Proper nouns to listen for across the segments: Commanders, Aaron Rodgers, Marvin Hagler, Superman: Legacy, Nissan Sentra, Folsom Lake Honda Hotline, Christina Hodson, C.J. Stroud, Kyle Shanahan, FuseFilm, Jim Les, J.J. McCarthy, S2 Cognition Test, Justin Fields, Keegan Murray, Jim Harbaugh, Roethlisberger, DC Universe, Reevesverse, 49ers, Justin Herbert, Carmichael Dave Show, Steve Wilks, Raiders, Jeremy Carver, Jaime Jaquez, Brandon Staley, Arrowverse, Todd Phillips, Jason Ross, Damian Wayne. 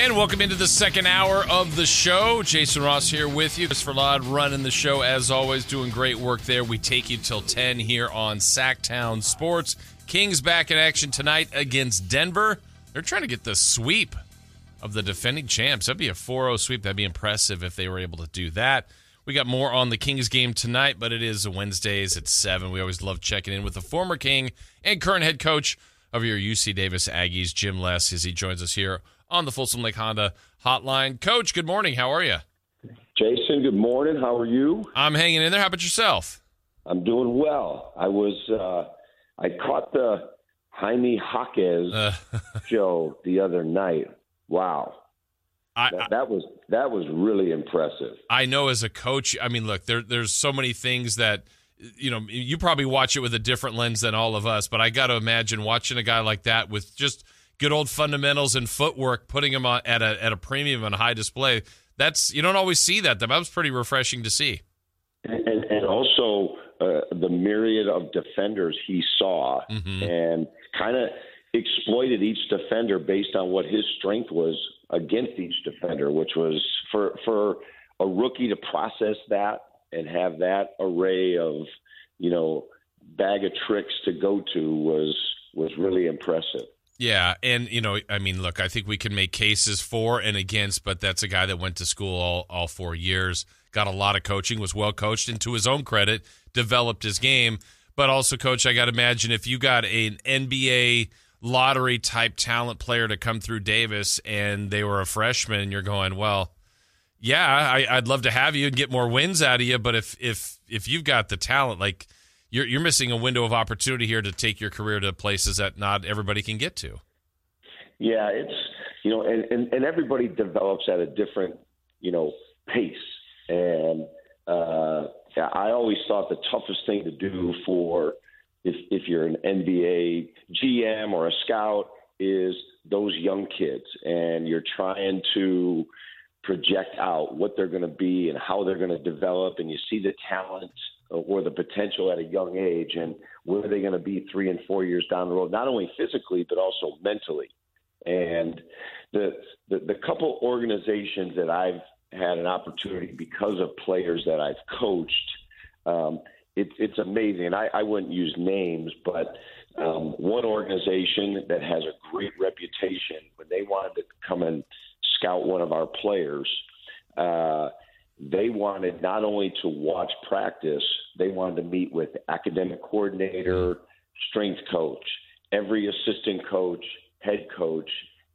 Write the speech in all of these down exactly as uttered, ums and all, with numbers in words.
And welcome into the second hour of the show. Jason Ross here with you. Chris Verlad running the show as always, doing great work there. We take you till ten here on Sacktown Sports. Kings back in action tonight against Denver. They're trying to get the sweep of the defending champs. That'd be a four oh sweep. That'd be impressive if they were able to do that. We got more on the Kings game tonight, but it is Wednesdays at seven. We always love checking in with the former King and current head coach of your U C Davis Aggies, Jim Les, as he joins us here on the Folsom Lake Honda Hotline. Coach, good morning. How are you? Jason, good morning. How are you? I'm hanging in there. How about yourself? I'm doing well. I was, uh, I caught the Jaime Jaquez uh. show the other night. Wow. I, that, I, that was, that was really impressive. I know as a coach, I mean, look, there, there's so many things that, you know, you probably watch it with a different lens than all of us, but I got to imagine watching a guy like that with just good old fundamentals and footwork, putting them on at a at a premium and high display. That's, you don't always see that. That was pretty refreshing to see. And, and, and also uh, the myriad of defenders he saw, mm-hmm. and kind of exploited each defender based on what his strength was against each defender, which was for for a rookie to process that and have that array of, you know, bag of tricks to go to was was really impressive. Yeah, and, you know, I mean, look, I think we can make cases for and against, but that's a guy that went to school all, all four years, got a lot of coaching, was well coached, and to his own credit, developed his game. But also, Coach, I got to imagine if you got an N B A lottery-type talent player to come through Davis and they were a freshman, you're going, well, yeah, I, I'd love to have you and get more wins out of you, but if if if you've got the talent, like – You're you're missing a window of opportunity here to take your career to places that not everybody can get to. Yeah, it's, you know, and, and, and everybody develops at a different, you know, pace. And uh, I always thought the toughest thing to do for if, if you're an N B A G M or a scout is those young kids. And you're trying to project out what they're going to be and how they're going to develop. And you see the talent or the potential at a young age, and where are they going to be three and four years down the road, not only physically, but also mentally. And the, the, the couple organizations that I've had an opportunity because of players that I've coached, um, it, it's amazing. And I, I wouldn't use names, but um, one organization that has a great reputation, when they wanted to come and scout one of our players, uh, they wanted not only to watch practice, they wanted to meet with academic coordinator, strength coach, every assistant coach, head coach,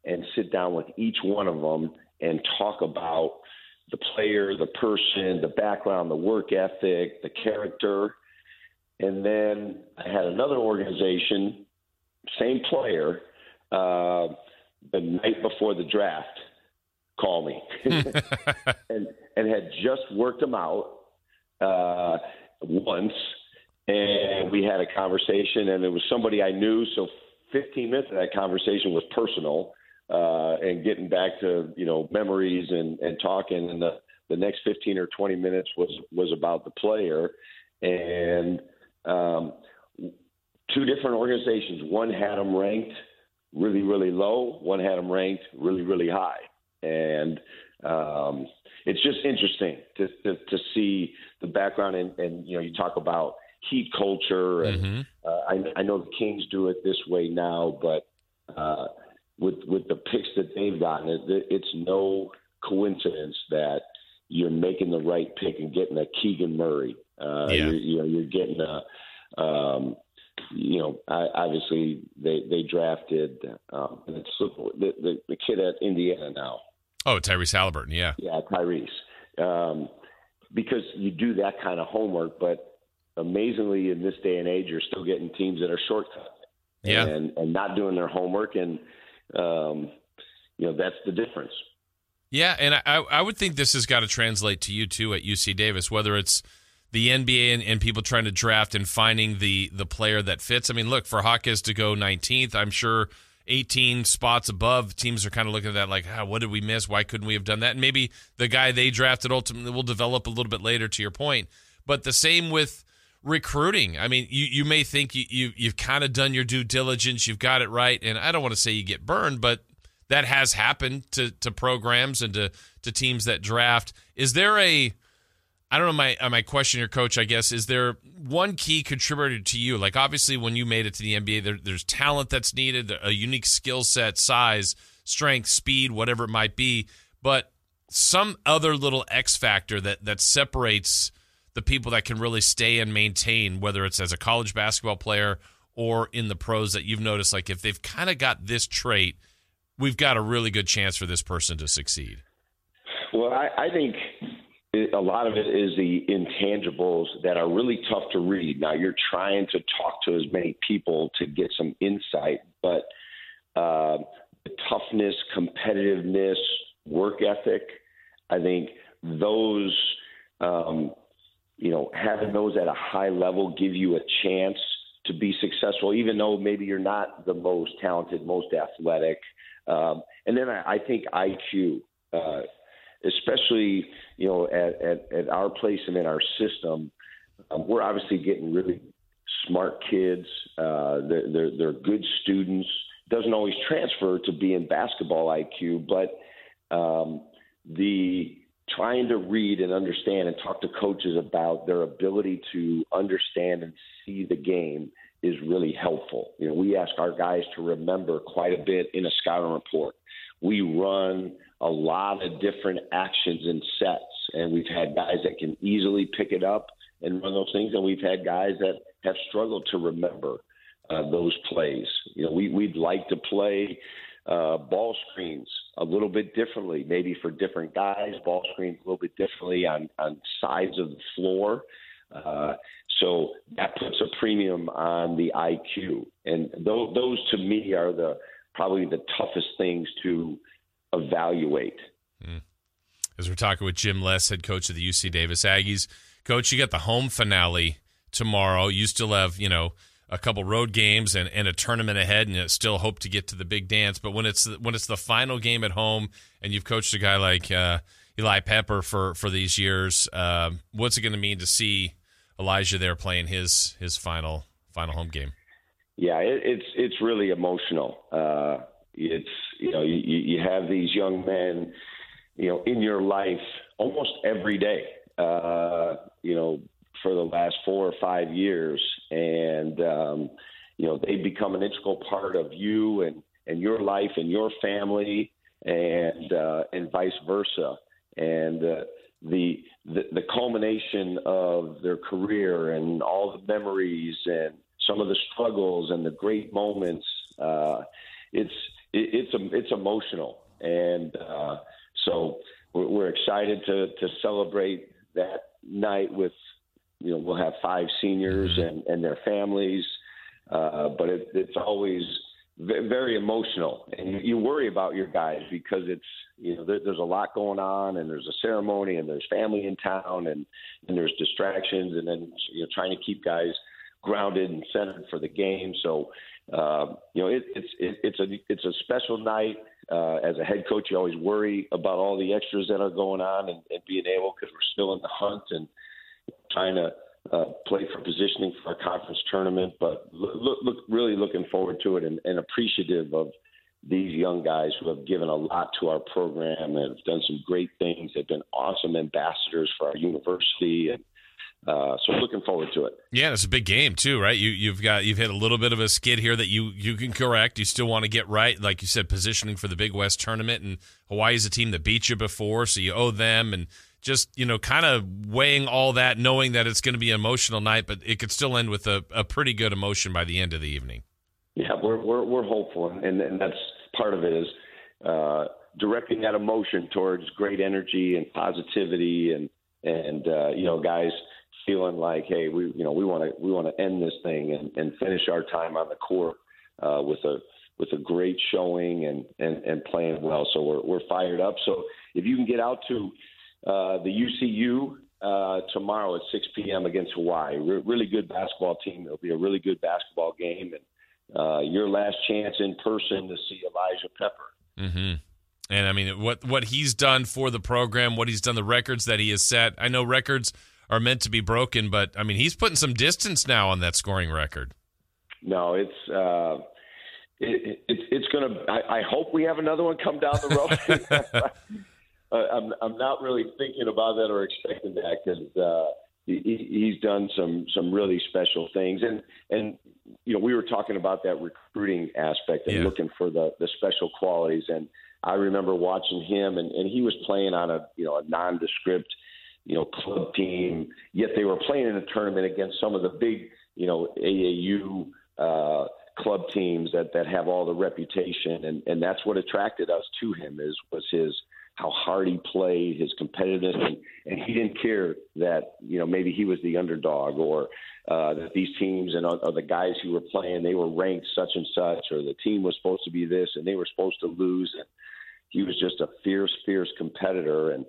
and sit down with each one of them and talk about the player, the person, the background, the work ethic, the character. And then I had another organization, same player, uh, the night before the draft, call me and and had just worked them out uh, once. And we had a conversation, and it was somebody I knew. So fifteen minutes of that conversation was personal, uh, and getting back to, you know, memories and, and talking. And the, the next fifteen or twenty minutes was, was about the player. And um, two different organizations, one had them ranked really, really low. One had them ranked really, really high. And um, it's just interesting to, to, to see the background. And, and, you know, you talk about heat culture. And mm-hmm. uh, I, I know the Kings do it this way now, but uh, with with the picks that they've gotten, it, it's no coincidence that you're making the right pick and getting a Keegan Murray. Uh, yeah. you're, you know, you're getting a um, – you know, I, obviously they, they drafted um, and it's, the, the, the kid at Indiana now. Oh, Tyrese Halliburton, yeah. Yeah, Tyrese. Um, because you do that kind of homework, but amazingly in this day and age, you're still getting teams that are shortcut yeah. and, and not doing their homework. And, um, you know, that's the difference. Yeah. And I, I would think this has got to translate to you too at U C Davis, whether it's the N B A and, and people trying to draft and finding the, the player that fits. I mean, look, for Hawkins to go nineteenth, I'm sure eighteen spots above, teams are kind of looking at that like, ah, what did we miss? Why couldn't we have done that? And maybe the guy they drafted ultimately will develop a little bit later, to your point. But the same with recruiting. I mean, you, you may think you, you, you've kind of done your due diligence, you've got it right, and I don't want to say you get burned, but that has happened to, to programs and to, to teams that draft. Is there a... I don't know, my my question your coach, I guess, is there one key contributor to you? Like, obviously, when you made it to the N B A, there, there's talent that's needed, a unique skill set, size, strength, speed, whatever it might be, but some other little X factor that, that separates the people that can really stay and maintain, whether it's as a college basketball player or in the pros that you've noticed, like, if they've kind of got this trait, we've got a really good chance for this person to succeed. Well, I, I think... a lot of it is the intangibles that are really tough to read. Now, you're trying to talk to as many people to get some insight, but uh, the toughness, competitiveness, work ethic, I think those, um, you know, having those at a high level give you a chance to be successful, even though maybe you're not the most talented, most athletic. Um, and then I, I think I Q, uh, especially, you know, at, at, at our place and in our system, um, we're obviously getting really smart kids. Uh, they're, they're, they're good students. Doesn't always transfer to being basketball I Q, but um, the trying to read and understand and talk to coaches about their ability to understand and see the game is really helpful. You know, we ask our guys to remember quite a bit in a scouting report. We run a lot of different actions and sets, and we've had guys that can easily pick it up and run those things, and we've had guys that have struggled to remember uh, those plays. You know, we, we'd like to play uh, ball screens a little bit differently, maybe for different guys, ball screens a little bit differently on, on sides of the floor. Uh, so that puts a premium on the I Q. And those, those to me are the probably the toughest things to evaluate. Mm. As we're talking with Jim Les, head coach of the U C Davis Aggies. Coach, you got the home finale tomorrow. You still have, you know, a couple road games and, and a tournament ahead, and still hope to get to the big dance. But when it's when it's the final game at home, and you've coached a guy like uh, Eli Pepper for for these years, um, what's it going to mean to see Elijah there playing his his final final home game? Yeah, it, it's it's really emotional. Uh, it's you know you, you have these young men, you know, in your life almost every day. Uh, you know, for the last four or five years, and um, you know they become an integral part of you and, and your life and your family, and uh, and vice versa. And uh, the, the the culmination of their career and all the memories and some of the struggles and the great moments, uh, it's it, it's it's emotional, and uh, so we're, we're excited to to celebrate that night with, you know, we'll have five seniors and, and their families, uh, but it, it's always v- very emotional, and you worry about your guys because it's you know there, there's a lot going on, and there's a ceremony, and there's family in town, and, and there's distractions, and then you know trying to keep guys grounded and centered for the game. So, uh, you know, it, it's it, it's a it's a special night. Uh, as a head coach, you always worry about all the extras that are going on and, and being able, because we're still in the hunt and trying to uh, play for positioning for our conference tournament. But look, look really looking forward to it, and, and appreciative of these young guys who have given a lot to our program and have done some great things. They've been awesome ambassadors for our university, and Uh, so looking forward to it. Yeah, it's a big game too, right? You, you've got you've hit a little bit of a skid here that you, you can correct. You still want to get right, like you said, positioning for the Big West tournament. And Hawaii's a team that beat you before, so you owe them. And just you know, kind of weighing all that, knowing that it's going to be an emotional night, but it could still end with a, a pretty good emotion by the end of the evening. Yeah, we're we're, we're hopeful, and, and that's part of it is uh, directing that emotion towards great energy and positivity, and and uh, you know, guys feeling like, hey, we you know we want to we want to end this thing and, and finish our time on the court uh, with a with a great showing and, and, and playing well. So we're we're fired up. So if you can get out to uh, the U C U uh, tomorrow at six p.m. against Hawaii, Re- really good basketball team. It'll be a really good basketball game, and uh, your last chance in person to see Elijah Pepper. Mm-hmm. And I mean, what what he's done for the program, what he's done, the records that he has set. I know records are meant to be broken, but I mean, he's putting some distance now on that scoring record. No, it's uh, it, it, it's going to. I hope we have another one come down the road. uh, I'm I'm not really thinking about that or expecting that because uh, he, he's done some some really special things. And and you know, we were talking about that recruiting aspect and yeah. looking for the the special qualities and. I remember watching him, and, and he was playing on a you know a nondescript you know club team. Yet they were playing in a tournament against some of the big you know A A U uh, club teams that, that have all the reputation, and, and that's what attracted us to him is was his how hard he played, his competitiveness, and, and he didn't care that you know maybe he was the underdog or uh, that these teams and or the guys who were playing they were ranked such and such or the team was supposed to be this and they were supposed to lose. And he was just a fierce, fierce competitor, and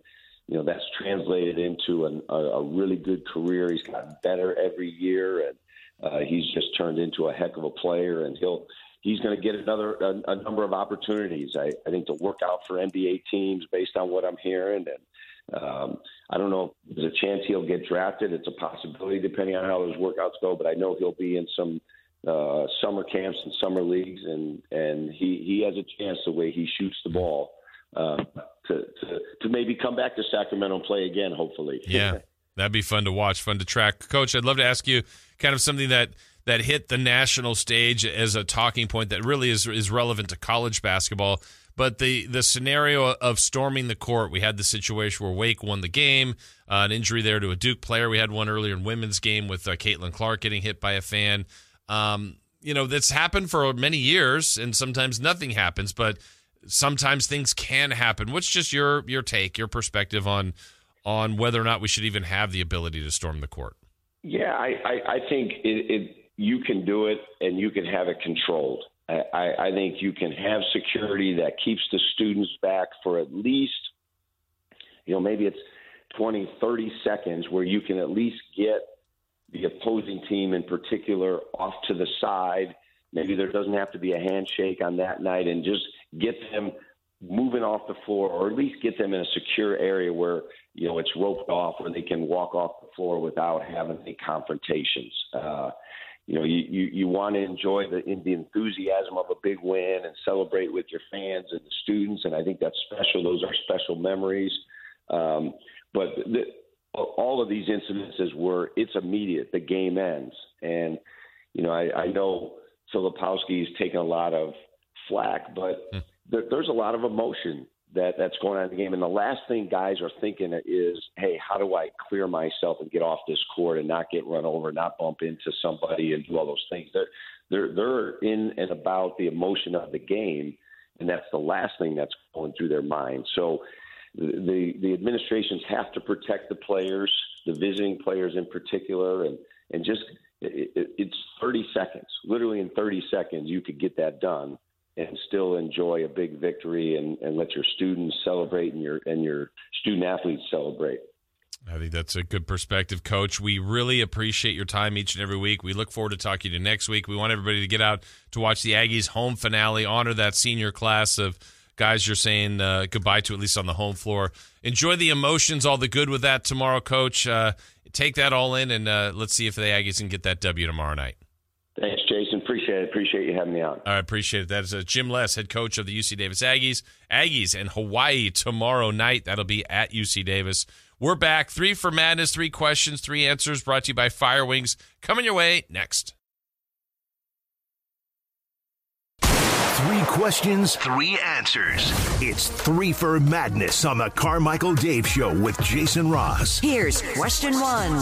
you know that's translated into an, a, a really good career. He's gotten better every year, and uh, he's just turned into a heck of a player. And he'll he's going to get another a, a number of opportunities. I, I think to work out for N B A teams based on what I'm hearing, and um, I don't know if there's a chance he'll get drafted. It's a possibility depending on how his workouts go, but I know he'll be in some. Uh, summer camps and summer leagues, and, and he, he has a chance the way he shoots the ball uh, to, to to maybe come back to Sacramento and play again, hopefully. Yeah, that'd be fun to watch, fun to track. Coach, I'd love to ask you kind of something that, that hit the national stage as a talking point that really is is relevant to college basketball, but the, the scenario of storming the court. We had the situation where Wake won the game, uh, an injury there to a Duke player. We had one earlier in women's game with uh, Caitlin Clark getting hit by a fan. Um, you know, that's happened for many years and sometimes nothing happens, but sometimes things can happen. What's just your, your take, your perspective on, on whether or not we should even have the ability to storm the court? Yeah, I, I, I think it, it, you can do it and you can have it controlled. I, I, I think you can have security that keeps the students back for at least, you know, maybe it's twenty, thirty seconds where you can at least get the opposing team in particular off to the side. Maybe there doesn't have to be a handshake on that night, and just get them moving off the floor, or at least get them in a secure area where, you know, it's roped off where they can walk off the floor without having any confrontations. Uh, you know, you, you, you want to enjoy the, the enthusiasm of a big win and celebrate with your fans and the students. And I think that's special. Those are special memories. Um, but the, all of these incidences were it's immediate. The game ends. And, you know, I, I know Filipowski's taken a lot of flack, but mm. there, there's a lot of emotion that that's going on in the game. And the last thing guys are thinking is, hey, how do I clear myself and get off this court and not get run over, not bump into somebody and do all those things. They're, they're, they're in and about the emotion of the game. And that's the last thing that's going through their mind. So, The the administrations have to protect the players, the visiting players in particular, and, and just it, it, it's thirty seconds. Literally in thirty seconds, you could get that done and still enjoy a big victory and, and let your students celebrate and your and your student athletes celebrate. I think that's a good perspective, Coach. We really appreciate your time each and every week. We look forward to talking to you next week. We want everybody to get out to watch the Aggies home finale, honor that senior class of guys you're saying uh, goodbye to, at least on the home floor. Enjoy the emotions, all the good with that tomorrow, Coach. Uh, take that all in, and uh, let's see if the Aggies can get that W tomorrow night. Thanks, Jason. Appreciate it. Appreciate you having me on. I appreciate it. That is uh, Jim Les, head coach of the U C Davis Aggies. Aggies and Hawaii tomorrow night. That'll be at U C Davis. We're back. Three for Madness, three questions, three answers, brought to you by Fire Wings. Coming your way next. Three questions, three answers. It's Three for Madness on the Carmichael Dave Show with Jason Ross. Here's question one.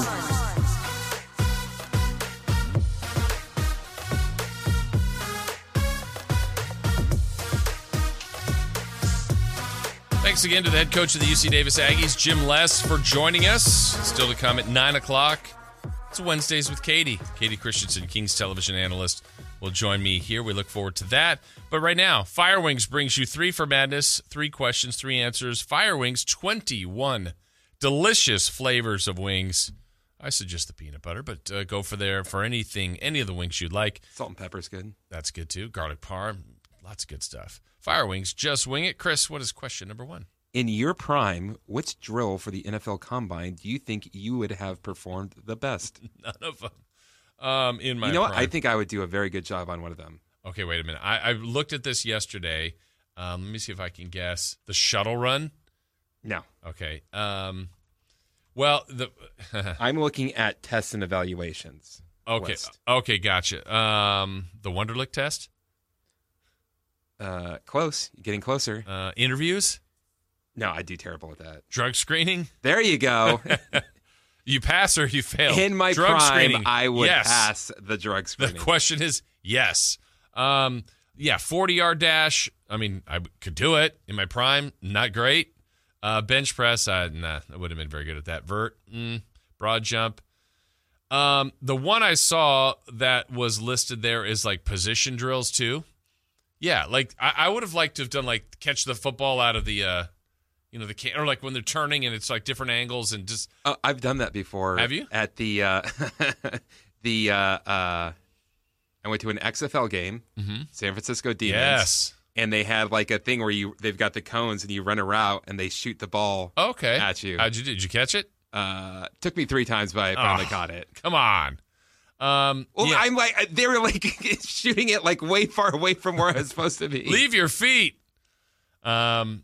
Thanks again to the head coach of the U C Davis Aggies, Jim Les, for joining us. Still to come at nine o'clock. It's Wednesdays with Katie. Katie Christensen, King's television analyst, will join me here. We look forward to that. But right now, Fire Wings brings you three for madness, three questions, three answers. Fire Wings, twenty-one delicious flavors of wings. I suggest the peanut butter, but uh, go for there for anything, any of the wings you'd like. Salt and pepper's good. That's good too. Garlic parm, lots of good stuff. Fire Wings, just wing it. Chris, what is question number one? In your prime, which drill for the N F L Combine do you think you would have performed the best? None of them. Um, in my, you know, prime. What? I think I would do a very good job on one of them. Okay, wait a minute. I, I looked at this yesterday. Um, let me see if I can guess. The shuttle run? No. Okay. Um, well, the I'm looking at tests and evaluations. Okay. List. Okay, gotcha. Um, the Wonderlic test? Uh, close. You're getting closer. Uh, interviews? No, I do terrible at that. Drug screening? There you go. You pass or you fail. In my drug prime, screening. I would yes. pass the drug screening. The question is yes. Um, yeah, forty-yard dash. I mean, I could do it in my prime. Not great. Uh, bench press. I, nah, I wouldn't have been very good at that. Vert. Mm, broad jump. Um, the one I saw that was listed there is like position drills too. Yeah, like I, I would have liked to have done like catch the football out of the uh, – You know, the can- or like when they're turning and it's like different angles and just. Oh, I've done that before. Have you? At the uh, the uh, uh, I went to an X F L game, mm-hmm. San Francisco Demons. Yes, and they had like a thing where you they've got the cones and you run a route and they shoot the ball. Okay. At you. How'd you do? Did you catch it? Uh, took me three times, but I finally oh, caught it. Come on. Um, well, yeah. I'm like they were like shooting it like way far away from where I was supposed to be. Leave your feet. Um.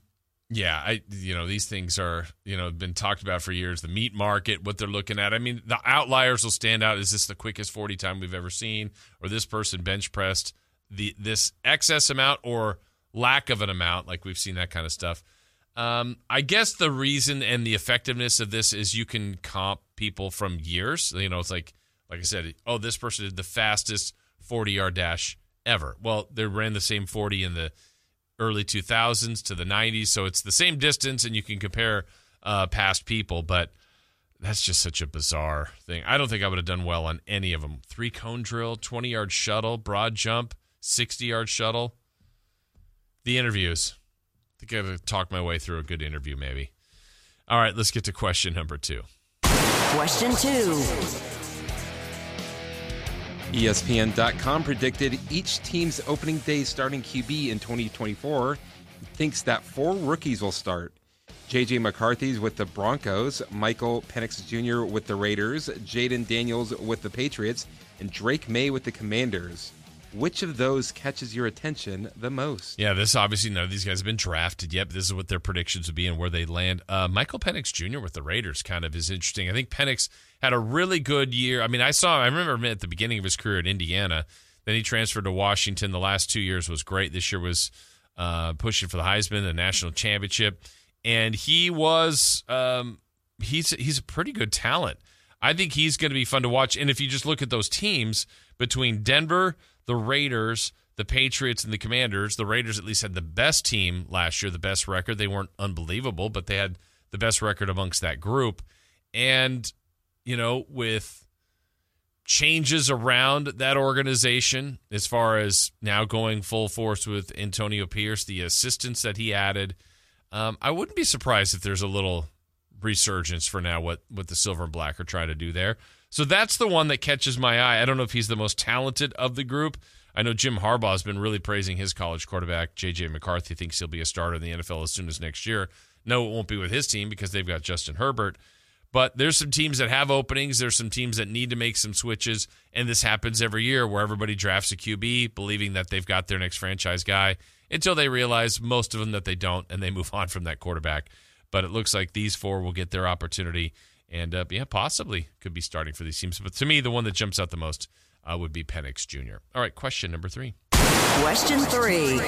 Yeah, I you know, these things are, you know, been talked about for years. The meat market, what they're looking at. I mean, the outliers will stand out. Is this the quickest forty time we've ever seen? Or this person bench pressed the this excess amount or lack of an amount, like we've seen that kind of stuff. Um, I guess the reason and the effectiveness of this is you can comp people from years. You know, it's like, like I said, oh, this person did the fastest forty-yard dash ever. Well, they ran the same forty in the early two thousands to the nineties, so it's the same distance and you can compare uh past people, but that's just such a bizarre thing. I don't think I would have done well on any of them. Three cone drill, twenty yard shuttle, broad jump, sixty yard shuttle, the interviews. I think I have to talk my way through a good interview maybe. All right, let's get to question number two. Question two. E S P N dot com predicted each team's opening day starting Q B in twenty twenty-four. Thinks that four rookies will start. J J. McCarthy's with the Broncos, Michael Penix Junior with the Raiders, Jaden Daniels with the Patriots, and Drake May with the Commanders. Which of those catches your attention the most? Yeah, this obviously, none of these guys have been drafted yet, but this is what their predictions would be and where they land. Uh, Michael Penix Junior with the Raiders kind of is interesting. I think Penix had a really good year. I mean, I saw him. I remember him at the beginning of his career at Indiana. Then he transferred to Washington. The last two years was great. This year was uh, pushing for the Heisman, the national championship. And he was um, – he's, he's a pretty good talent. I think he's going to be fun to watch. And if you just look at those teams between Denver, the Raiders, the Patriots, and the Commanders, the Raiders at least had the best team last year, the best record. They weren't unbelievable, but they had the best record amongst that group. And – you know, with changes around that organization, as far as now going full force with Antonio Pierce, the assistance that he added, um, I wouldn't be surprised if there's a little resurgence for now what, what the Silver and Black are trying to do there. So that's the one that catches my eye. I don't know if he's the most talented of the group. I know Jim Harbaugh has been really praising his college quarterback. J J. McCarthy thinks he'll be a starter in the N F L as soon as next year. No, it won't be with his team because they've got Justin Herbert. But there's some teams that have openings. There's some teams that need to make some switches. And this happens every year where everybody drafts a Q B believing that they've got their next franchise guy until they realize most of them that they don't and they move on from that quarterback. But it looks like these four will get their opportunity and, uh, yeah, possibly could be starting for these teams. But to me, the one that jumps out the most uh, would be Penix Junior All right, question number three. Question three.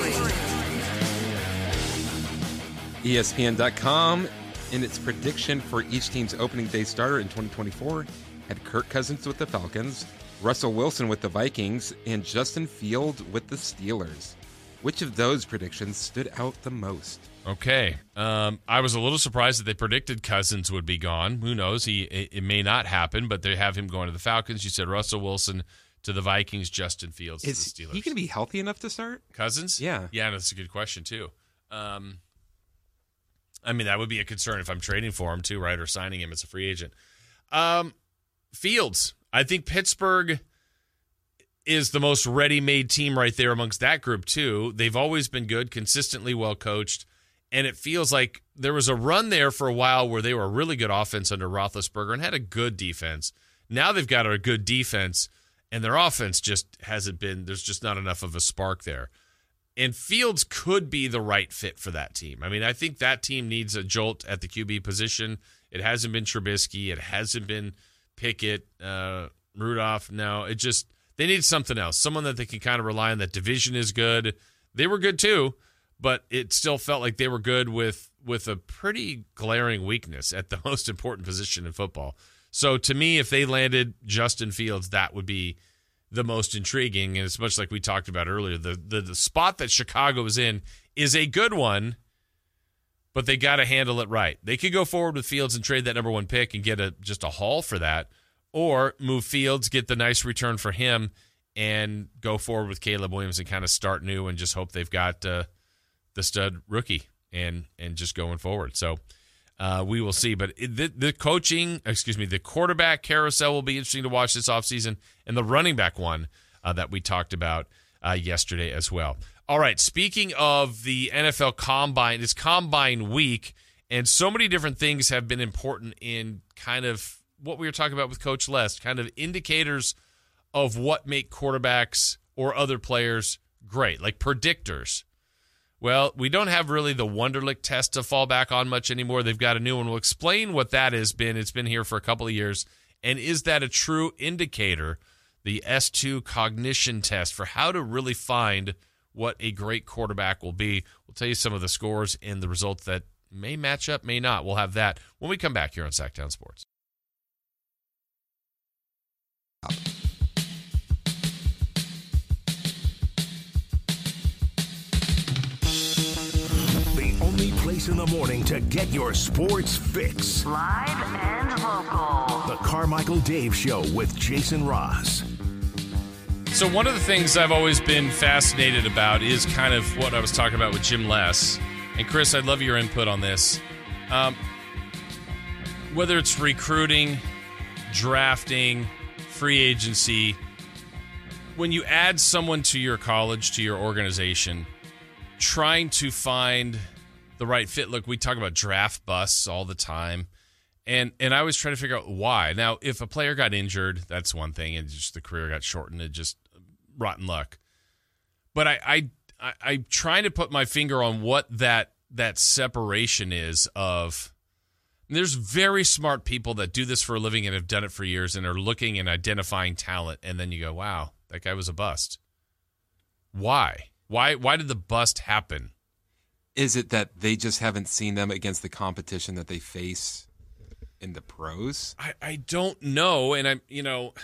E S P N dot com. In its prediction for each team's opening day starter in twenty twenty-four, had Kirk Cousins with the Falcons, Russell Wilson with the Vikings, and Justin Fields with the Steelers. Which of those predictions stood out the most? Okay. Um, I was a little surprised that they predicted Cousins would be gone. Who knows? He it, it may not happen, but they have him going to the Falcons. You said Russell Wilson to the Vikings, Justin Fields Is to the Steelers. Is he going to be healthy enough to start? Cousins? Yeah. Yeah, that's a good question, too. Um, I mean, that would be a concern if I'm trading for him, too, right, or signing him as a free agent. Um, Fields. I think Pittsburgh is the most ready-made team right there amongst that group, too. They've always been good, consistently well-coached, and it feels like there was a run there for a while where they were a really good offense under Roethlisberger and had a good defense. Now they've got a good defense, and their offense just hasn't been – there's just not enough of a spark there. And Fields could be the right fit for that team. I mean, I think that team needs a jolt at the Q B position. It hasn't been Trubisky. It hasn't been Pickett, uh, Rudolph. No, it just – they need something else, someone that they can kind of rely on. That division is good. They were good too, but it still felt like they were good with with a pretty glaring weakness at the most important position in football. So to me, if they landed Justin Fields, that would be the most intriguing. And it's much like we talked about earlier. The the, the spot that Chicago is in is a good one, but they got to handle it right. They could go forward with Fields and trade that number one pick and get a just a haul for that. Or move Fields, get the nice return for him, and go forward with Caleb Williams and kind of start new and just hope they've got uh, the stud rookie and and just going forward. So uh, we will see. But it, the, the coaching, excuse me, the quarterback carousel will be interesting to watch this offseason, and the running back one uh, that we talked about uh, yesterday as well. All right, speaking of the N F L Combine, it's Combine Week, and so many different things have been important in kind of – what we were talking about with Coach Les, kind of indicators of what make quarterbacks or other players great, like predictors. Well, we don't have really the Wonderlic test to fall back on much anymore. They've got a new one. We'll explain what that has been. It's been here for a couple of years. And is that a true indicator, the S two Cognition Test, for how to really find what a great quarterback will be? We'll tell you some of the scores and the results that may match up, may not. We'll have that when we come back here on Sacktown Sports. The only place in the morning to get your sports fix. Live and local. The Carmichael Dave Show with Jason Ross. So one of the things I've always been fascinated about is kind of what I was talking about with Jim Les. And Chris, I'd love your input on this. Um, whether it's recruiting, drafting, free agency, when you add someone to your college, to your organization, trying to find the right fit. Look, we talk about draft busts all the time, and and I always try to figure out why. Now, if a player got injured, that's one thing, and just the career got shortened, and just rotten luck. But I, I, I I'm trying to put my finger on what that that separation is of. There's very smart people that do this for a living and have done it for years and are looking and identifying talent. And then you go, wow, that guy was a bust. Why? Why Why did the bust happen? Is it that they just haven't seen them against the competition that they face in the pros? I, I don't know. And I'm, you know,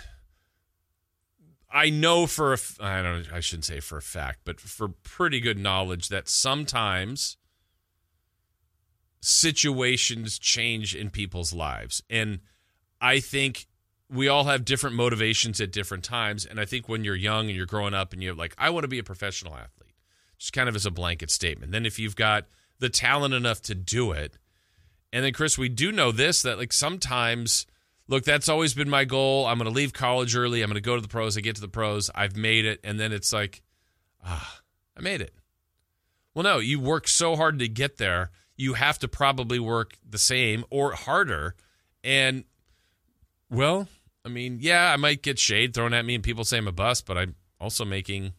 I know for a, I don't, I shouldn't say for a fact, but for pretty good knowledge that sometimes situations change in people's lives. And I think we all have different motivations at different times. And I think when you're young and you're growing up and you're like, I want to be a professional athlete, just kind of as a blanket statement. Then if you've got the talent enough to do it. And then, Chris, we do know this, that like sometimes, look, that's always been my goal. I'm going to leave college early. I'm going to go to the pros. I get to the pros. I've made it. And then it's like, ah, I made it. Well, no, you work so hard to get there. You have to probably work the same or harder. And, well, I mean, yeah, I might get shade thrown at me and people say I'm a bust, but I'm also making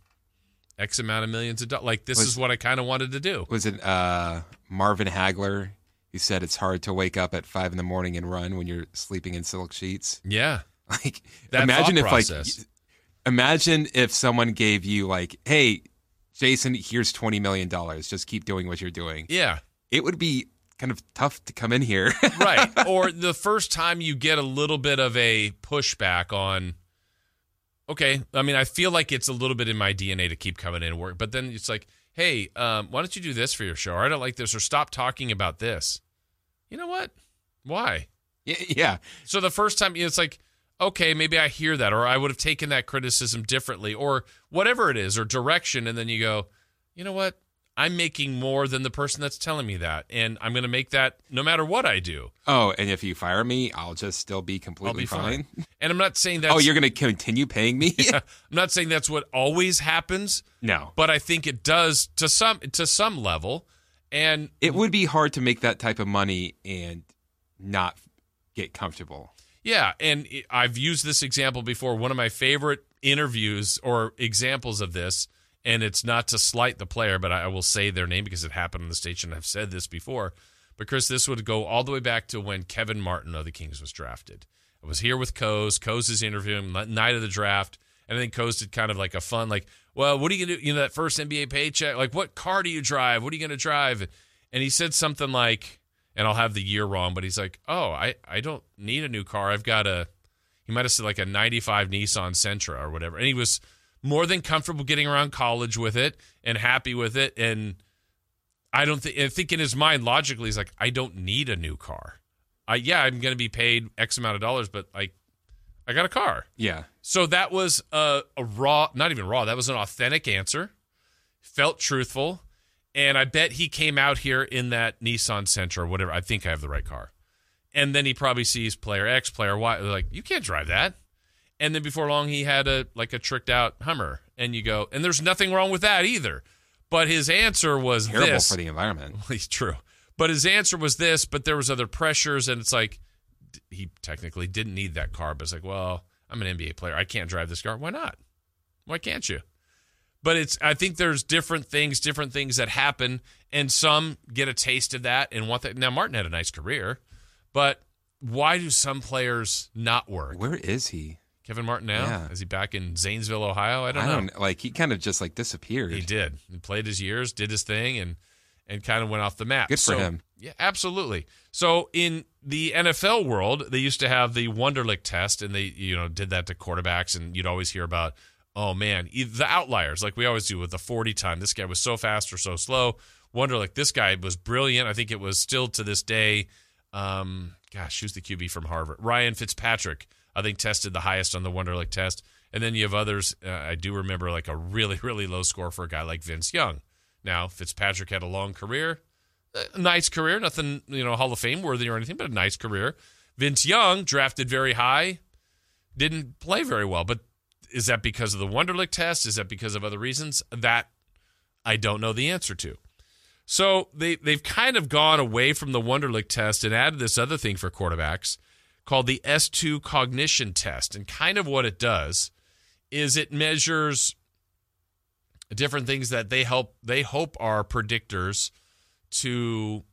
X amount of millions of dollars. Like, this was, is what I kind of wanted to do. Was it uh, Marvin Hagler who said it's hard to wake up at five in the morning and run when you're sleeping in silk sheets? Yeah. Like, that imagine if, process. like, imagine if someone gave you, like, hey, Jason, here's twenty million dollars. Just keep doing what you're doing. Yeah. It would be kind of tough to come in here. Right. Or the first time you get a little bit of a pushback on, okay, I mean, I feel like it's a little bit in my D N A to keep coming in and work. But then it's like, hey, um, why don't you do this for your show? Or I don't like this, or stop talking about this. You know what? Why? Yeah. So the first time, you know, it's like, okay, maybe I hear that, or I would have taken that criticism differently, or whatever it is, or direction. And then you go, you know what? I'm making more than the person that's telling me that, and I'm going to make that no matter what I do. Oh, and if you fire me, I'll just still be completely be fine. fine. And I'm not saying that. Oh, you're going to continue paying me? Yeah, I'm not saying that's what always happens. No, but I think it does to some to some level. And it would be hard to make that type of money and not get comfortable. Yeah, and I've used this example before. One of my favorite interviews or examples of this. And it's not to slight the player, but I will say their name because it happened on the station. I've said this before. But, Chris, this would go all the way back to when Kevin Martin of the Kings was drafted. I was here with Coase. Coase is interviewing him night of the draft. And I think Coase did kind of like a fun, like, well, what are you going to do? You know, that first N B A paycheck? Like, what car do you drive? What are you going to drive? And he said something like, and I'll have the year wrong, but he's like, oh, I, I don't need a new car. I've got a, he might have said like a ninety-five Nissan Sentra or whatever. And he was more than comfortable getting around college with it and happy with it. And I don't think, I think in his mind, logically, he's like, I don't need a new car. I, yeah, I'm going to be paid X amount of dollars, but like, I got a car. Yeah. So that was a, a raw, not even raw, that was an authentic answer, felt truthful. And I bet he came out here in that Nissan Sentra or whatever. I think I have the right car. And then he probably sees player X, player Y. They're like, you can't drive that. And then before long, he had a like a tricked out Hummer, and you go, and there's nothing wrong with that either. But his answer was terrible this. for the environment. It's true. But his answer was this. But there was other pressures, and it's like he technically didn't need that car. But it's like, well, I'm an N B A player. I can't drive this car. Why not? Why can't you? But it's I think there's different things, different things that happen, and some get a taste of that and want that. Now Martin had a nice career, but why do some players not work? Where is he? Kevin Martin now? Yeah. Is he back in Zanesville, Ohio? I don't I know. Don't, like, he kind of just, like, disappeared. He did. He played his years, did his thing, and and kind of went off the map. Good so, for him. Yeah, absolutely. So in the N F L world, they used to have the Wonderlic test, and they, you know, did that to quarterbacks, and you'd always hear about, oh, man, the outliers, like we always do with the forty time. This guy was so fast or so slow. Wonderlic, this guy was brilliant. I think it was still to this day, um, gosh, who's the Q B from Harvard? Ryan Fitzpatrick. I think tested the highest on the Wonderlic test. And then you have others. Uh, I do remember like a really, really low score for a guy like Vince Young. Now, Fitzpatrick had a long career, a nice career, nothing, you know, Hall of Fame worthy or anything, but a nice career. Vince Young drafted very high, didn't play very well. But is that because of the Wonderlic test? Is that because of other reasons? That I don't know the answer to. So they, they've kind of gone away from the Wonderlic test and added this other thing for quarterbacks called the S two Cognition Test. And kind of what it does is it measures different things that they help they hope are predictors to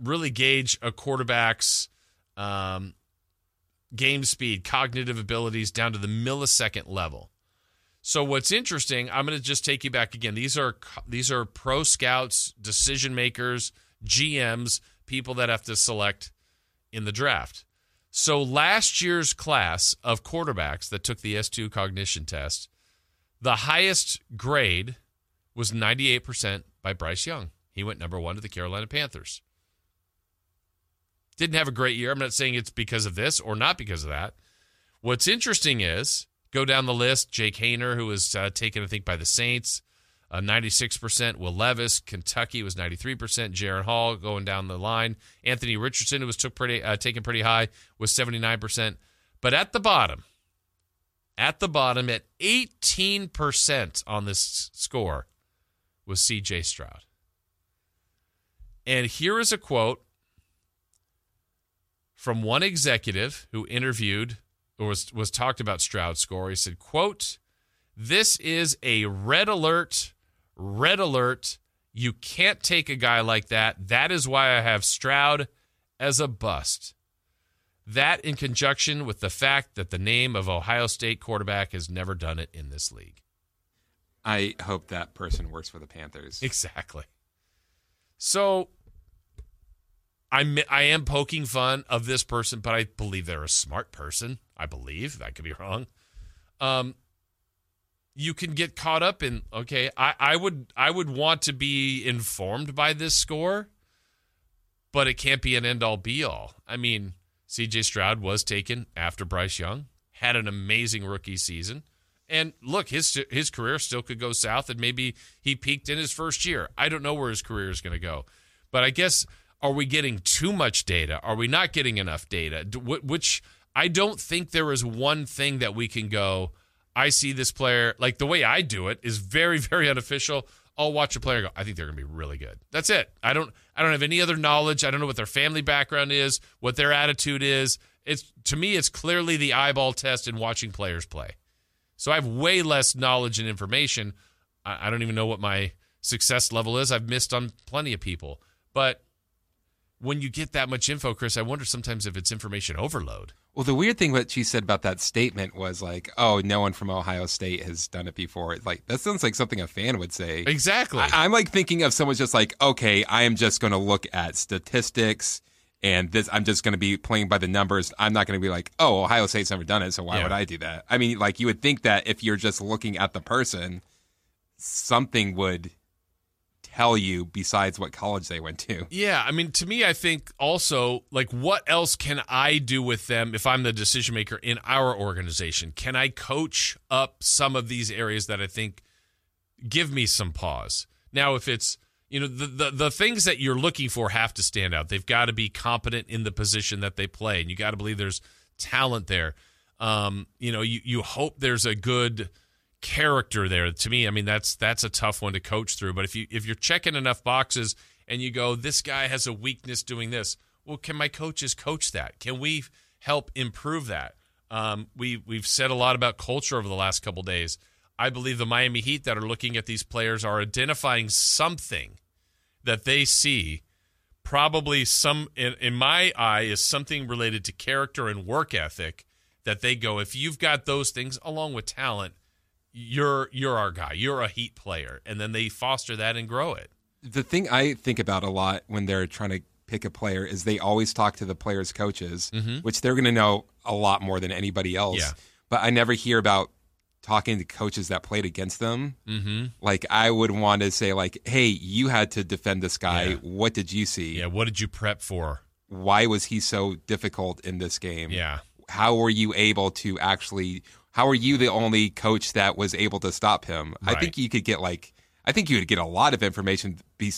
really gauge a quarterback's um, game speed, cognitive abilities down to the millisecond level. So what's interesting, I'm going to just take you back again. These are these are pro scouts, decision makers, G Ms, people that have to select in the draft. So last year's class of quarterbacks that took the S two Cognition Test, the highest grade was ninety-eight percent by Bryce Young. He went number one to the Carolina Panthers. Didn't have a great year. I'm not saying it's because of this or not because of that. What's interesting is, go down the list, Jake Haener, who was uh, taken, I think, by the Saints, Uh, ninety-six percent. Will Levis, Kentucky, was ninety-three percent. Jaron Hall going down the line. Anthony Richardson, who was took pretty, uh, taken pretty high, was seventy-nine percent. But at the bottom, at the bottom, at eighteen percent on this score, was C J. Stroud. And here is a quote from one executive who interviewed or was, was talked about Stroud's score. He said, quote, "This is a red alert, red alert. You can't take a guy like that. That is why I have Stroud as a bust. That in conjunction with the fact that the name of Ohio State quarterback has never done it in this league." I hope that person works for the Panthers. Exactly. So I'm, I am poking fun of this person, but I believe they're a smart person. I believe. I could be wrong. Um. you can get caught up in, okay, I, I would I would want to be informed by this score, but it can't be an end-all, be-all. I mean, C J. Stroud was taken after Bryce Young, had an amazing rookie season. And look, his his career still could go south, and maybe he peaked in his first year. I don't know where his career is going to go. But I guess, are we getting too much data? Are we not getting enough data? Which, I don't think there is one thing that we can go, I see this player, like the way I do it is very, very unofficial. I'll watch a player go, I think they're going to be really good. That's it. I don't I don't have any other knowledge. I don't know what their family background is, what their attitude is. It's to me, it's clearly the eyeball test in watching players play. So I have way less knowledge and information. I don't even know what my success level is. I've missed on plenty of people. But when you get that much info, Chris, I wonder sometimes if it's information overload. Well, the weird thing that she said about that statement was like, oh, no one from Ohio State has done it before. It's like, that sounds like something a fan would say. Exactly. I- I'm like thinking of someone just like, okay, I am just going to look at statistics and this, I'm just going to be playing by the numbers. I'm not going to be like, oh, Ohio State's never done it, so why yeah. would I do that? I mean, like, you would think that if you're just looking at the person, something would tell you besides what college they went to. Yeah, I mean, to me, I think also, like, what else can I do with them if I'm the decision maker in our organization? Can I coach up some of these areas that I think give me some pause? Now, if it's, you know, the, the, the things that you're looking for have to stand out. They've got to be competent in the position that they play, and you got to believe there's talent there. Um, you know, you, you hope there's a good character there. To me, I mean, that's that's a tough one to coach through. But if, you, if you're checking enough boxes and you go, this guy has a weakness doing this, well, can my coaches coach that? Can we help improve that? Um, we, we've said a lot about culture over the last couple of days. I believe the Miami Heat that are looking at these players are identifying something that they see, probably some, in, in my eye, is something related to character and work ethic that they go, if you've got those things along with talent, you're you're our guy, you're a Heat player, and then they foster that and grow it. The thing I think about a lot when they're trying to pick a player is they always talk to the players' coaches, mm-hmm. which they're going to know a lot more than anybody else. Yeah. But I never hear about talking to coaches that played against them. Mm-hmm. Like, I would want to say, like, hey, you had to defend this guy. Yeah. What did you see? Yeah, what did you prep for? Why was he so difficult in this game? Yeah. How were you able to actually – how are you the only coach that was able to stop him? Right. I think you could get, like – I think you would get a lot of information be,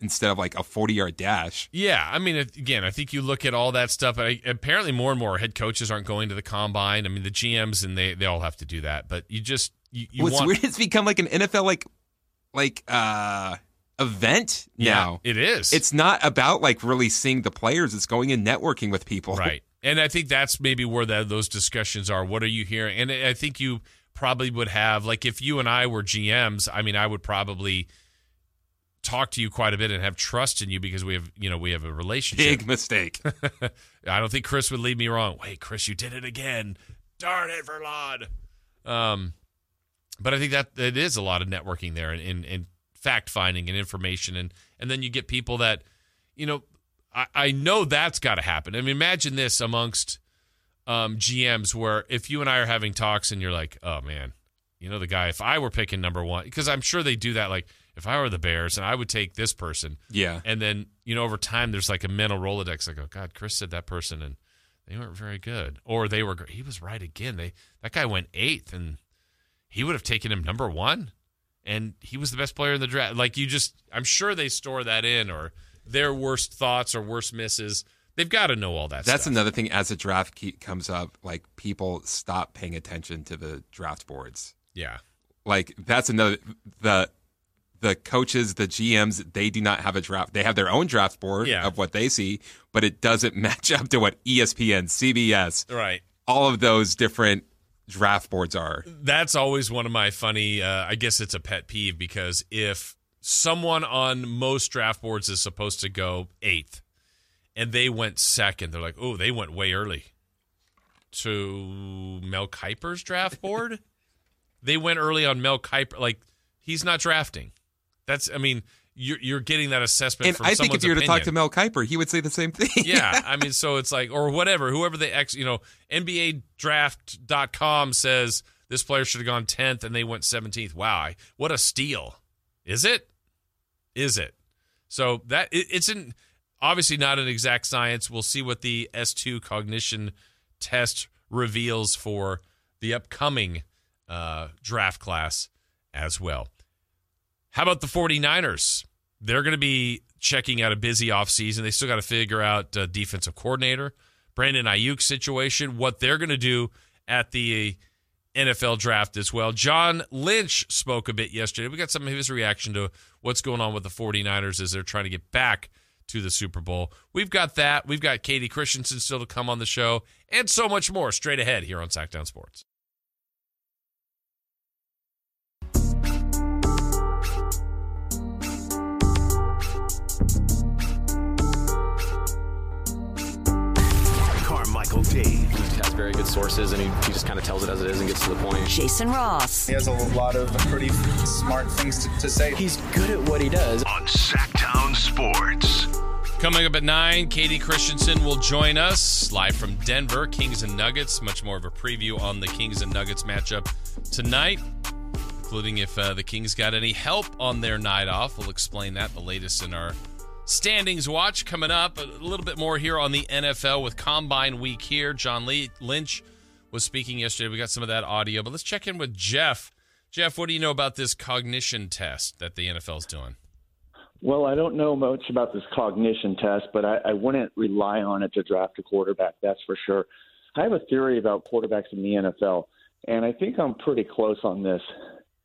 instead of, like, a forty-yard dash. Yeah, I mean, again, I think you look at all that stuff. And I, apparently more and more head coaches aren't going to the combine. I mean, the G Ms, and they, they all have to do that. But you just you, – you What's want... weird is it's become, like, an N F L, like, like uh, event yeah, now. It is. It's not about, like, really seeing the players. It's going and networking with people. Right. And I think that's maybe where the, those discussions are. What are you hearing? And I think you probably would have, like, if you and I were G Ms, I mean, I would probably talk to you quite a bit and have trust in you because we have, you know, we have a relationship. Big mistake. I don't think Chris would lead me wrong. Wait, Chris, you did it again. Darn it, Verlod. Um, but I think that it is a lot of networking there and, and, and fact finding and information. And, and then you get people that, you know, I know that's got to happen. I mean, imagine this amongst um, G Ms where if you and I are having talks and you're like, oh, man, you know, the guy, if I were picking number one, because I'm sure they do that, like, if I were the Bears and I would take this person. Yeah. And then, you know, over time, there's like a mental Rolodex. Like, oh, God, Chris said that person and they weren't very good. Or they were, he was right again. They That guy went eighth and he would have taken him number one and he was the best player in the draft. Like, you just, I'm sure they store that in or their worst thoughts or worst misses. They've got to know all that That's stuff. That's another thing. As the draft keep comes up, like, people stop paying attention to the draft boards. Yeah. Like, that's another – the the coaches, the G Ms, they do not have a draft. They have their own draft board yeah. of what they see, but it doesn't match up to what E S P N, C B S, right. all of those different draft boards are. That's always one of my funny uh, – I guess it's a pet peeve because if – someone on most draft boards is supposed to go eighth, and they went second. They're like, oh, they went way early. To Mel Kiper's draft board? They went early on Mel Kiper. Like, he's not drafting. That's, I mean, you're, you're getting that assessment and from someone's opinion. I think if you were to talk to Mel Kiper, he would say the same thing. yeah, I mean, so it's like, or whatever, whoever they, ex, you know, N B A draft dot com says This player should have gone tenth, and they went seventeenth. Wow, what a steal. Is it? Is it? So that it, it's an, obviously not an exact science. We'll see what the S two Cognition Test reveals for the upcoming uh, draft class as well. How about the forty-niners? They're going to be checking out a busy offseason. They still got to figure out uh, defensive coordinator, Brandon Ayuk's situation, what they're going to do at the N F L draft as well. John Lynch spoke a bit yesterday. We got some of his reaction to what's going on with the forty-niners as they're trying to get back to the Super Bowl. We've got that. We've got Katie Christensen still to come on the show and so much more straight ahead here on Sacktown Sports. Michael Dave. He has very good sources, and he, he just kind of tells it as it is and gets to the point. Jason Ross. He has a lot of pretty smart things to, to say. He's good at what he does. On Sacktown Sports. Coming up at nine, Katie Christensen will join us live from Denver. Kings and Nuggets. Much more of a preview on the Kings and Nuggets matchup tonight, including if uh, the Kings got any help on their night off. We'll explain that, the latest in our standings watch coming up. A little bit more here on the N F L with Combine Week here. John Lee, Lynch was speaking yesterday. We got some of that audio, but let's check in with Jeff. Jeff, what do you know about this cognition test that the N F L is doing? Well, I don't know much about this cognition test, but I, I wouldn't rely on it to draft a quarterback, that's for sure. I have a theory about quarterbacks in the N F L, and I think I'm pretty close on this.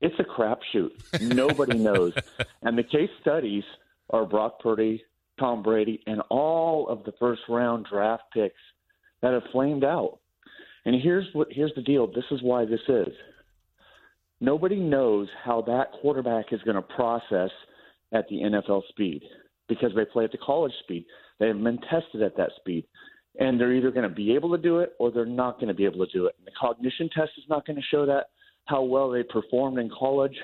It's a crapshoot. Nobody knows. And the case studies are Brock Purdy, Tom Brady, and all of the first-round draft picks that have flamed out. And here's what here's the deal. This is why this is. Nobody knows how that quarterback is going to process at the N F L speed because they play at the college speed. They haven't been tested at that speed. And they're either going to be able to do it or they're not going to be able to do it. And the cognition test is not going to show that. How well they performed in college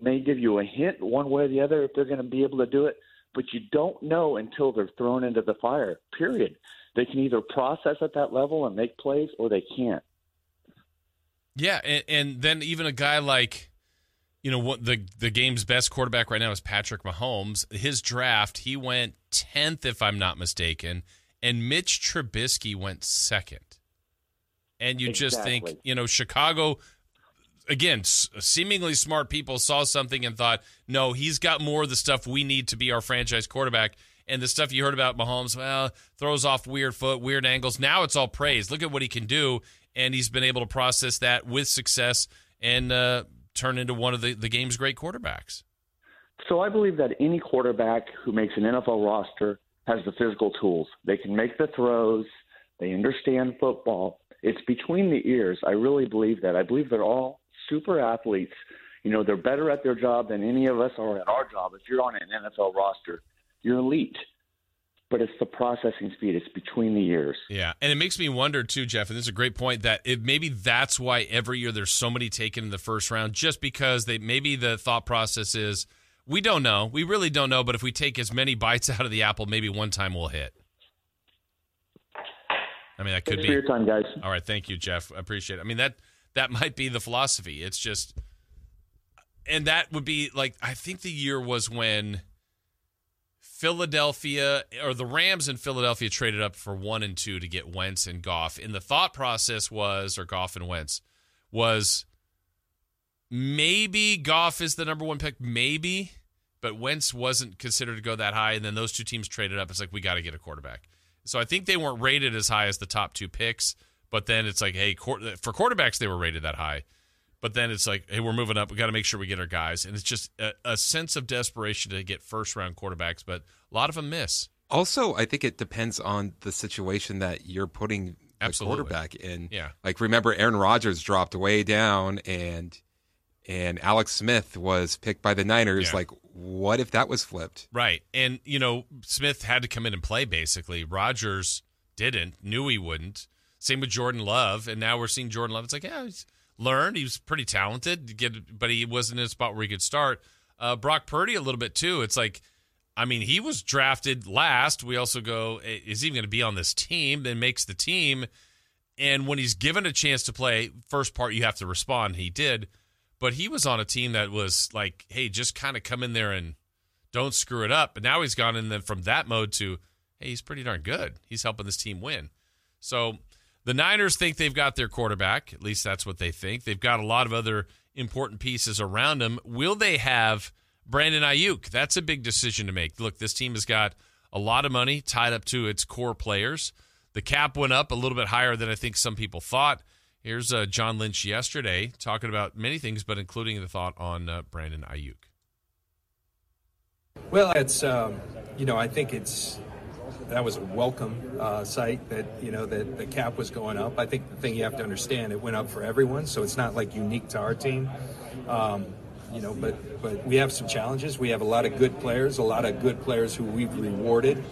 may give you a hint one way or the other if they're going to be able to do it, but you don't know until they're thrown into the fire, period. They can either process at that level and make plays or they can't. Yeah, and, and then even a guy like, you know, what the, the game's best quarterback right now is Patrick Mahomes. His draft, he went tenth, if I'm not mistaken, and Mitch Trubisky went second. And you exactly. just think, you know, Chicago – again, seemingly smart people saw something and thought, no, he's got more of the stuff we need to be our franchise quarterback. And the stuff you heard about Mahomes, well, throws off weird foot, weird angles. Now it's all praise. Look at what he can do. And he's been able to process that with success and uh, turn into one of the, the game's great quarterbacks. So I believe that any quarterback who makes an N F L roster has the physical tools. They can make the throws. They understand football. It's between the ears. I really believe that. I believe they're all super athletes. You know, they're better at their job than any of us are at our job. If you're on an N F L roster, you're elite. But it's the processing speed. It's between the years. Yeah, and it makes me wonder too, Jeff, and this is a great point, that it, maybe that's why every year there's so many taken in the first round, just because they maybe the thought process is, we don't know. We really don't know, but if we take as many bites out of the apple, maybe one time we'll hit. I mean, that could Thanks be. For your time, guys. All right, thank you, Jeff. I appreciate it. I mean, that... That might be the philosophy. It's just, and that would be like, I think the year was when Philadelphia or the Rams in Philadelphia traded up for one and two to get Wentz and Goff. And the thought process was, or Goff and Wentz, was maybe Goff is the number one pick, maybe, but Wentz wasn't considered to go that high. And then those two teams traded up. It's like, we got to get a quarterback. So I think they weren't rated as high as the top two picks. But then it's like, hey, for quarterbacks, they were rated that high. But then it's like, hey, we're moving up. We got to make sure we get our guys. And it's just a, a sense of desperation to get first-round quarterbacks, but a lot of them miss. Also, I think it depends on the situation that you're putting a Absolutely. quarterback in. Yeah. Like, remember, Aaron Rodgers dropped way down, and and Alex Smith was picked by the Niners. Yeah. Like, what if that was flipped? Right. And, you know, Smith had to come in and play, basically. Rodgers didn't, knew he wouldn't. Same with Jordan Love, and now we're seeing Jordan Love. It's like, yeah, he's learned. He was pretty talented, but he wasn't in a spot where he could start. Uh, Brock Purdy a little bit, too. It's like, I mean, he was drafted last. We also go, is he even going to be on this team? Then makes the team. And when he's given a chance to play, first part you have to respond. He did. But he was on a team that was like, hey, just kind of come in there and don't screw it up. But now he's gone in then from that mode to, hey, he's pretty darn good. He's helping this team win. So the Niners think they've got their quarterback. At least that's what they think. They've got a lot of other important pieces around them. Will they have Brandon Ayuk? That's a big decision to make. Look, this team has got a lot of money tied up to its core players. The cap went up a little bit higher than I think some people thought. Here's uh, John Lynch yesterday talking about many things, but including the thought on uh, Brandon Ayuk. Well, it's, um, you know, I think it's, that was a welcome uh, sight that, you know, that the cap was going up. I think the thing you have to understand, it went up for everyone, so it's not like unique to our team. Um, you know, but, but we have some challenges. We have a lot of good players, a lot of good players who we've rewarded.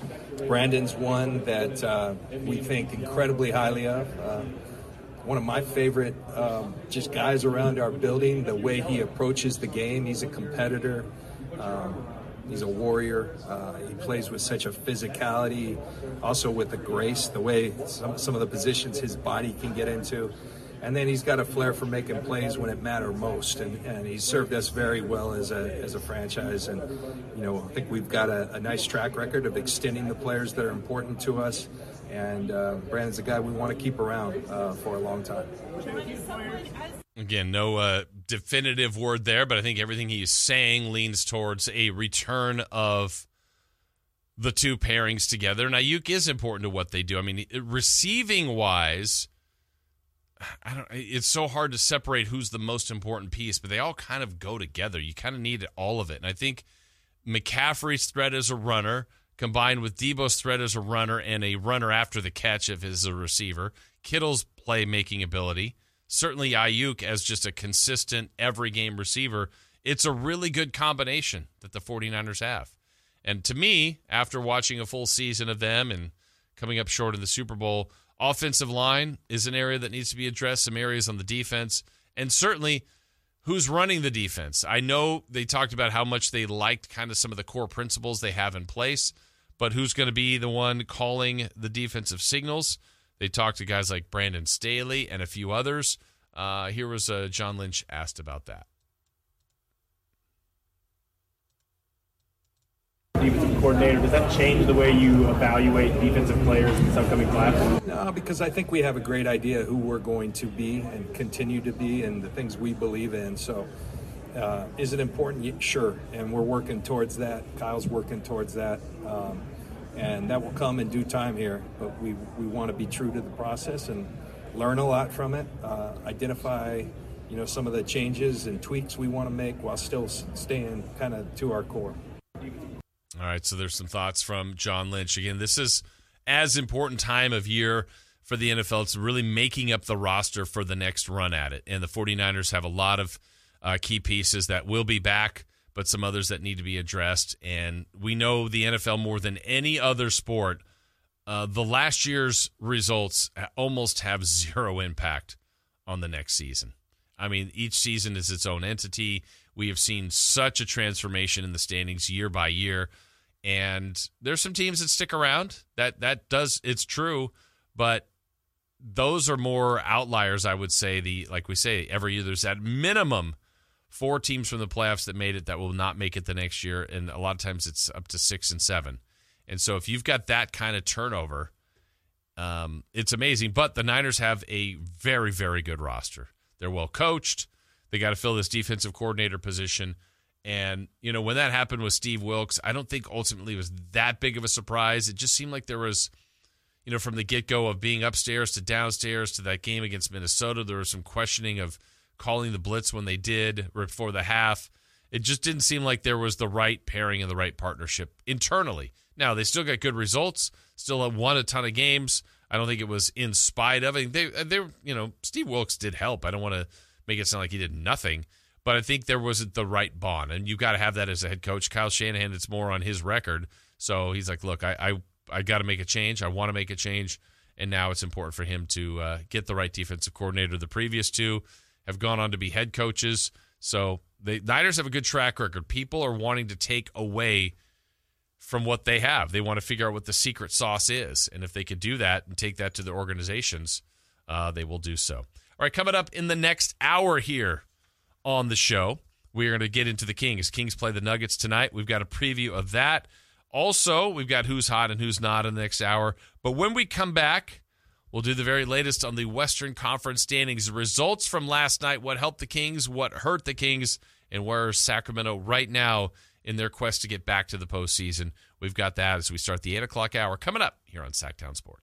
Brandon's one that uh, we think incredibly highly of. Uh, one of my favorite um, just guys around our building, the way he approaches the game. He's a competitor. Um, He's a warrior. Uh, he plays with such a physicality, also with a grace, the way some, some of the positions his body can get into. And then he's got a flair for making plays when it matters most. And, and he's served us very well as a as a franchise. And, you know, I think we've got a, a nice track record of extending the players that are important to us. And uh, Brandon's a guy we want to keep around uh, for a long time. Again, no uh, definitive word there, but I think everything he is saying leans towards a return of the two pairings together. And Ayuk is important to what they do. I mean, receiving-wise, I don't. It's so hard to separate who's the most important piece, but they all kind of go together. You kind of need all of it. And I think McCaffrey's threat as a runner combined with Debo's threat as a runner and a runner after the catch if he's a receiver, Kittle's playmaking ability, certainly Ayuk as just a consistent every-game receiver, it's a really good combination that the 49ers have. And to me, after watching a full season of them and coming up short in the Super Bowl, offensive line is an area that needs to be addressed, some areas on the defense, and certainly who's running the defense. I know they talked about how much they liked kind of some of the core principles they have in place, but who's going to be the one calling the defensive signals? They talked to guys like Brandon Staley and a few others. Uh, here was uh, John Lynch asked about that. Defensive coordinator, does that change the way you evaluate defensive players in this upcoming class? No, because I think we have a great idea who we're going to be and continue to be and the things we believe in. So uh, is it important? Sure. And we're working towards that. Kyle's working towards that. Um, And that will come in due time here, but we we want to be true to the process and learn a lot from it. Uh, identify, you know, some of the changes and tweaks we want to make while still staying kind of to our core. All right, so there's some thoughts from John Lynch. Again, this is as important time of year for the N F L. It's really making up the roster for the next run at it. And the 49ers have a lot of uh, key pieces that will be back, but some others that need to be addressed. And we know the N F L more than any other sport. Uh, the last year's results almost have zero impact on the next season. I mean, each season is its own entity. We have seen such a transformation in the standings year by year. And there's some teams that stick around. That that does, it's true. But those are more outliers, I would say. The Like we say, every year there's at minimum four teams from the playoffs that made it that will not make it the next year, and a lot of times it's up to six and seven. And so if you've got that kind of turnover, um, it's amazing. But the Niners have a very, very good roster. They're well coached. They got to fill this defensive coordinator position. And, you know, when that happened with Steve Wilks, I don't think ultimately it was that big of a surprise. It just seemed like there was, you know, from the get-go of being upstairs to downstairs to that game against Minnesota, there was some questioning of calling the blitz when they did right before the half. It just didn't seem like there was the right pairing and the right partnership internally. Now, they still got good results, still won a ton of games. I don't think it was in spite of it. They, they, you know, Steve Wilks did help. I don't want to make it sound like he did nothing, but I think there wasn't the right bond, and you've got to have that as a head coach. Kyle Shanahan, it's more on his record, so he's like, look, I, I, I got to make a change. I want to make a change, and now it's important for him to uh, get the right defensive coordinator. The previous two have gone on to be head coaches. So the Niners have a good track record. People are wanting to take away from what they have. They want to figure out what the secret sauce is. And if they could do that and take that to their organizations, uh, they will do so. All right, coming up in the next hour here on the show, we're going to get into the Kings. Kings play the Nuggets tonight. We've got a preview of that. Also, we've got who's hot and who's not in the next hour. But when we come back, we'll do the very latest on the Western Conference standings, the results from last night, what helped the Kings, what hurt the Kings, and where is Sacramento right now in their quest to get back to the postseason. We've got that as we start the eight o'clock hour coming up here on Sacktown Sports.